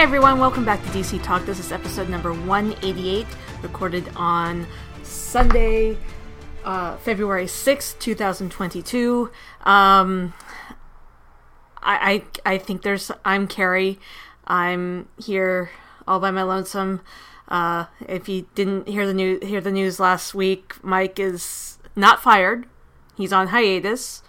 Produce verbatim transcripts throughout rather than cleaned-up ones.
Hey everyone, welcome back to D C Talk. This is episode number one eighty-eight, recorded on Sunday, uh, February sixth, twenty twenty-two. Um, I, I I think there's... I'm Carrie. I'm here all by my lonesome. Uh, if you didn't hear the, new, hear the news last week, Mike is not fired. He's on hiatus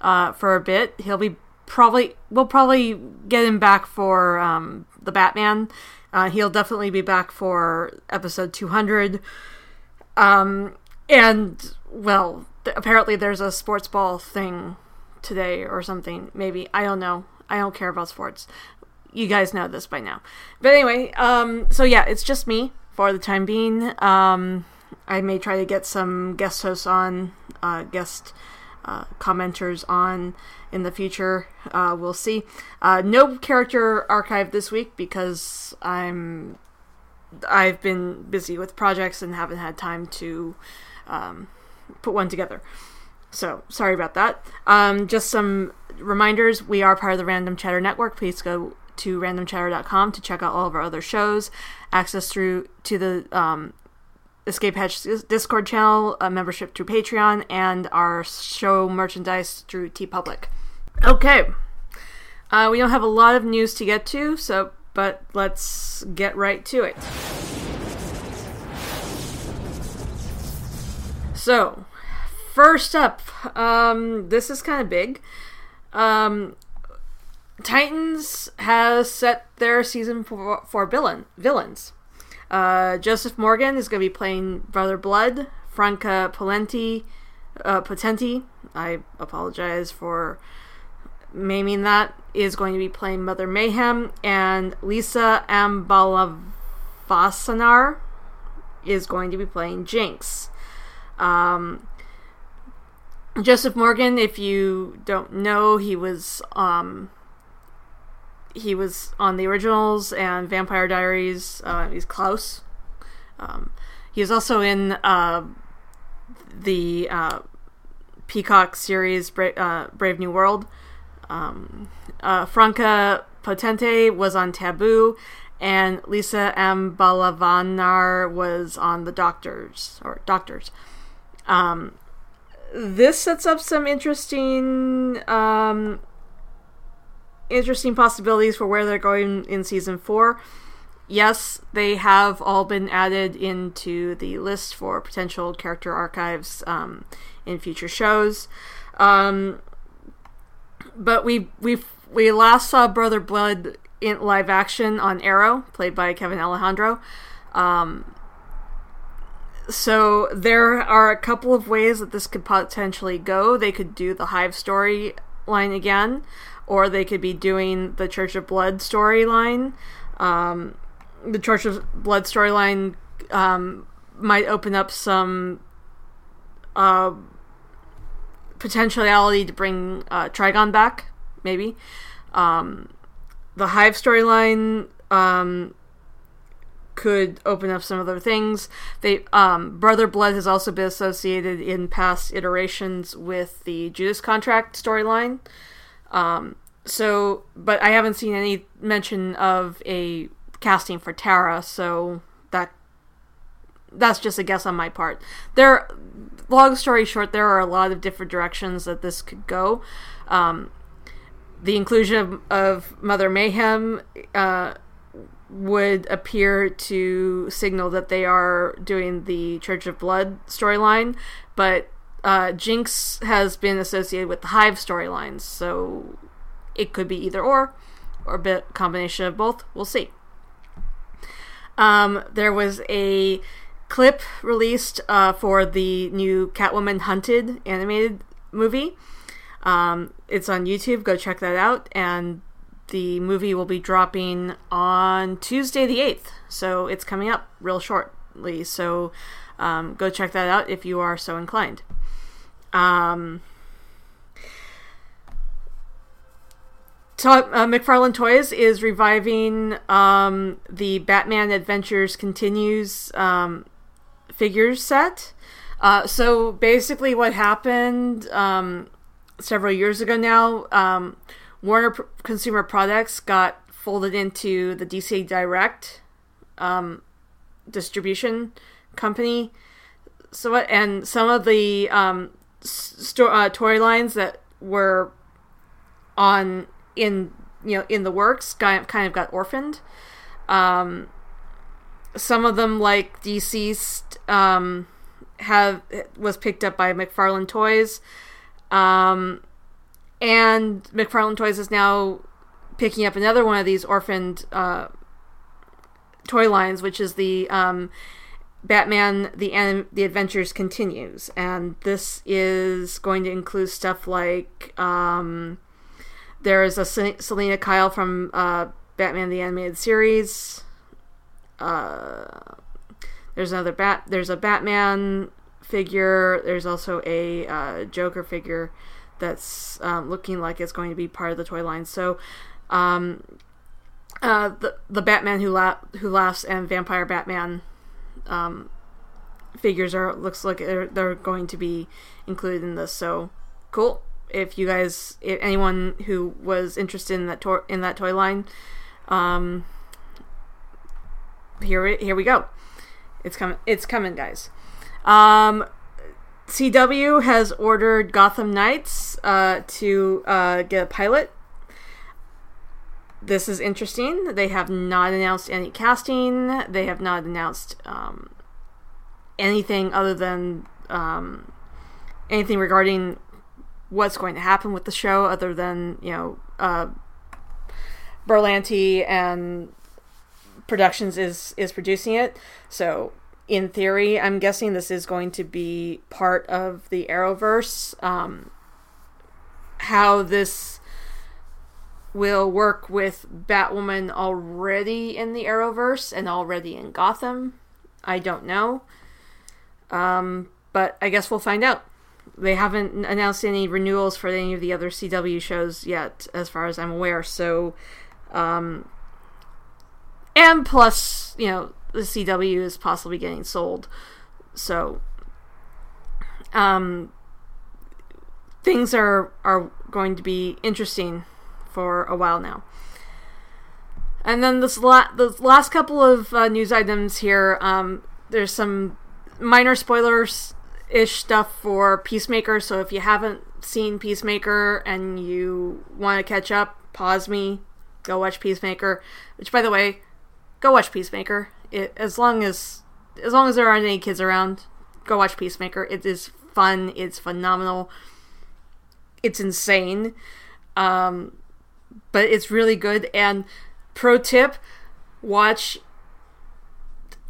uh, for a bit. He'll be probably... We'll probably get him back for... Um, The Batman. Uh, he'll definitely be back for episode two hundred. Um, and, well, th- apparently there's a sports ball thing today or something. Maybe. I don't know. I don't care about sports. You guys know this by now. But anyway, um, so yeah, it's just me for the time being. Um, I may try to get some guest hosts on, uh, guest Uh, commenters on in the future. Uh, we'll see. Uh, no character archive this week because I'm I've been busy with projects and haven't had time to um, put one together. So sorry about that. Um, just some reminders. We are part of the Random Chatter Network. Please go to random chatter dot com to check out all of our other shows. Access through to the um, Escape Hatch Discord channel, a membership through Patreon, and our show merchandise through TeePublic. Okay, uh, we don't have a lot of news to get to, so but let's get right to it. So, first up, um, this is kind of big. Um, Titans has set their season for, for villain, villains. Uh, Joseph Morgan is going to be playing Brother Blood. Franca Potente, uh, Potente, I apologize for maiming that, is going to be playing Mother Mayhem. And Lisa Ambalavanar is going to be playing Jinx. Um, Joseph Morgan, if you don't know, he was um, He was on The Originals and Vampire Diaries. Uh, he's Klaus. Um, he was also in uh, the uh, Peacock series Bra- uh, Brave New World. Um, uh, Franca Potente was on Taboo, and Lisa Ambalavanar was on The Doctors. Or Doctors. Um, this sets up some interesting... Um, interesting possibilities for where they're going in season four. Yes, they have all been added into the list for potential character archives um, in future shows. Um, but we we we last saw Brother Blood in live action on Arrow, played by Kevin Alejandro. Um, so there are a couple of ways that this could potentially go. They could do the Hive storyline again, or they could be doing the Church of Blood storyline. Um, the Church of Blood storyline um, might open up some uh, potentiality to bring uh, Trigon back, maybe. Um, the Hive storyline um, could open up some other things. They um, Brother Blood has also been associated in past iterations with the Judas Contract storyline. Um, so, but I haven't seen any mention of a casting for Tara, so that, that's just a guess on my part. There, long story short, there are a lot of different directions that this could go. Um, the inclusion of, of Mother Mayhem, uh, would appear to signal that they are doing the Church of Blood storyline, but Uh, Jinx has been associated with the Hive storylines, so it could be either or, or a bit combination of both. We'll see. Um, there was a clip released uh, for the new Catwoman Hunted animated movie. Um, it's on YouTube. Go check that out. And the movie will be dropping on Tuesday the eighth, so it's coming up real shortly. So um, go check that out if you are so inclined. Um, so, uh, McFarlane Toys is reviving um, the Batman Adventures Continues um, figures set. Uh, so basically what happened um, several years ago now, um, Warner P- Consumer Products got folded into the D C Direct um, distribution company. So what? And some of the um, sto- uh, storylines that were on in you know in the works kind of got orphaned. Um, some of them, like D C's, um, have was picked up by McFarlane Toys, um, and McFarlane Toys is now picking up another one of these orphaned uh, toy lines, which is the um, Batman, the anim- the Adventures Continues, and this is going to include stuff like um, there is a Sel- Selena Kyle from uh, Batman the Animated Series. Uh, there's another bat. There's a Batman figure. There's also a uh, Joker figure that's um, looking like it's going to be part of the toy line. So, um, uh, the the Batman who la- who laughs and Vampire Batman. Um, figures are looks like they're, they're going to be included in this. So cool. If you guys, if anyone who was interested in that to- in that toy line, um, here we, here we go. It's coming. It's coming, guys. Um, C W has ordered Gotham Knights uh, to uh, get a pilot. This is interesting. They have not announced any casting. They have not announced um, anything other than um, anything regarding what's going to happen with the show, other than you know uh, Berlanti and Productions is is producing it. So in theory, I'm guessing this is going to be part of the Arrowverse. Um, how this will work with Batwoman already in the Arrowverse and already in Gotham, I don't know. Um, but I guess we'll find out. They haven't announced any renewals for any of the other C W shows yet, as far as I'm aware. So, um, and plus, you know, the C W is possibly getting sold. So, um, things are, are going to be interesting for a while now. And then this la- the last couple of uh, news items here, um, there's some minor spoilers-ish stuff for Peacemaker, so if you haven't seen Peacemaker and you want to catch up, pause me, go watch Peacemaker, which, by the way, go watch Peacemaker. It, as long as as long as there aren't any kids around, go watch Peacemaker. It is fun. It's phenomenal. It's insane. Um... But it's really good. And pro tip, watch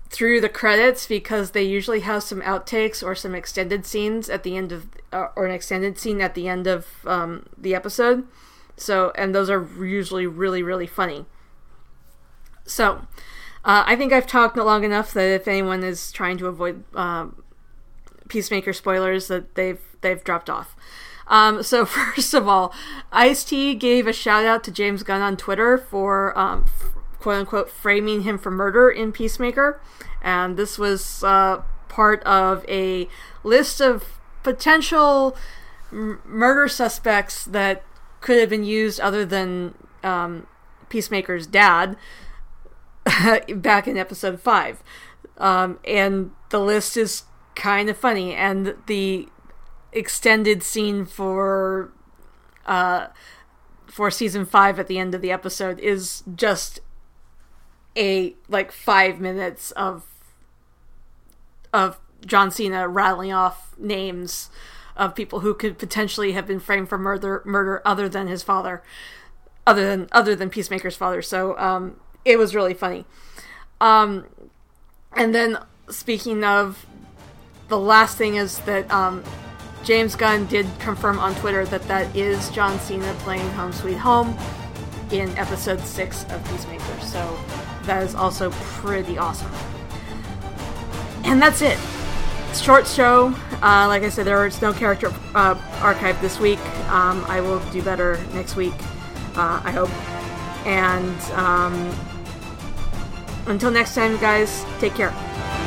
through the credits, because they usually have some outtakes or some extended scenes at the end of, uh, or an extended scene at the end of um, the episode. So, and those are usually really, really funny. So, uh, I think I've talked long enough that if anyone is trying to avoid uh, Peacemaker spoilers, that they've they've dropped off. Um, so first of all, Ice-T gave a shout out to James Gunn on Twitter for, um, f- quote unquote, framing him for murder in Peacemaker. And this was, uh, part of a list of potential m- murder suspects that could have been used other than, um, Peacemaker's dad back in episode five. Um, and the list is kind of funny, and the extended scene for uh for season five at the end of the episode is just a like five minutes of of John Cena rattling off names of people who could potentially have been framed for murder murder other than his father, other than other than Peacemaker's father. So um it was really funny. Um and then, speaking of, the last thing is that um James Gunn did confirm on Twitter that that is John Cena playing Home Sweet Home in episode six of Peacemaker. So that is also pretty awesome. And that's it. Short show. Uh, like I said, there was no character uh, archive this week. Um, I will do better next week, uh, I hope. And um, until next time, guys, take care.